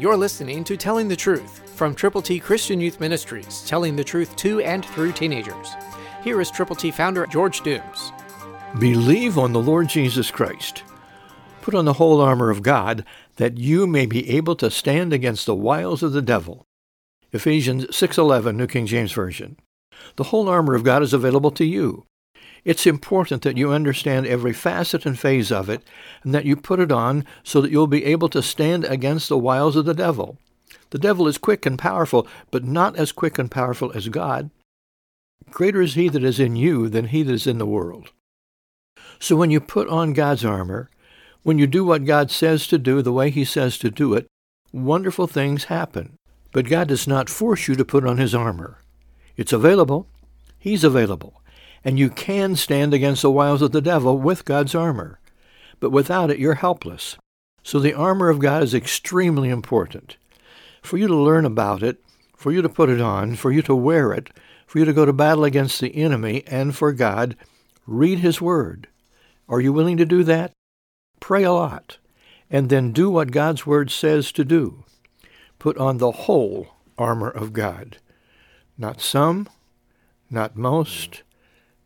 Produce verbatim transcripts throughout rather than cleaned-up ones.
You're listening to Telling the Truth from Triple T Christian Youth Ministries, telling the truth to and through teenagers. Here is Triple T founder George Dooms. Believe on the Lord Jesus Christ. Put on the whole armor of God, that you may be able to stand against the wiles of the devil. Ephesians six eleven, New King James Version. The whole armor of God is available to you. It's important that you understand every facet and phase of it, and that you put it on so that you'll be able to stand against the wiles of the devil. The devil is quick and powerful, but not as quick and powerful as God. Greater is he that is in you than he that is in the world. So when you put on God's armor, when you do what God says to do the way he says to do it, wonderful things happen. But God does not force you to put on his armor. It's available. He's available. And you can stand against the wiles of the devil with God's armor. But without it, you're helpless. So the armor of God is extremely important. For you to learn about it, for you to put it on, for you to wear it, for you to go to battle against the enemy, and for God, read his word. Are you willing to do that? Pray a lot, and then do what God's Word says to do. Put on the whole armor of God. Not some, not most,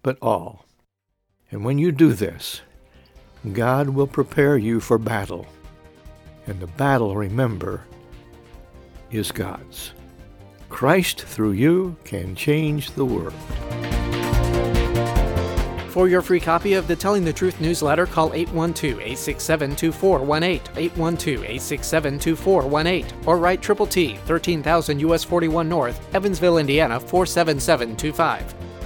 but all. And when you do this, God will prepare you for battle. And the battle, remember, is God's. Christ through you can change the world. For your free copy of the Telling the Truth newsletter, call eight one two, eight six seven, two four one eight, eight one two, eight six seven, two four one eight, or write Triple T, thirteen thousand U S forty-one North, Evansville, Indiana, four seven seven two five.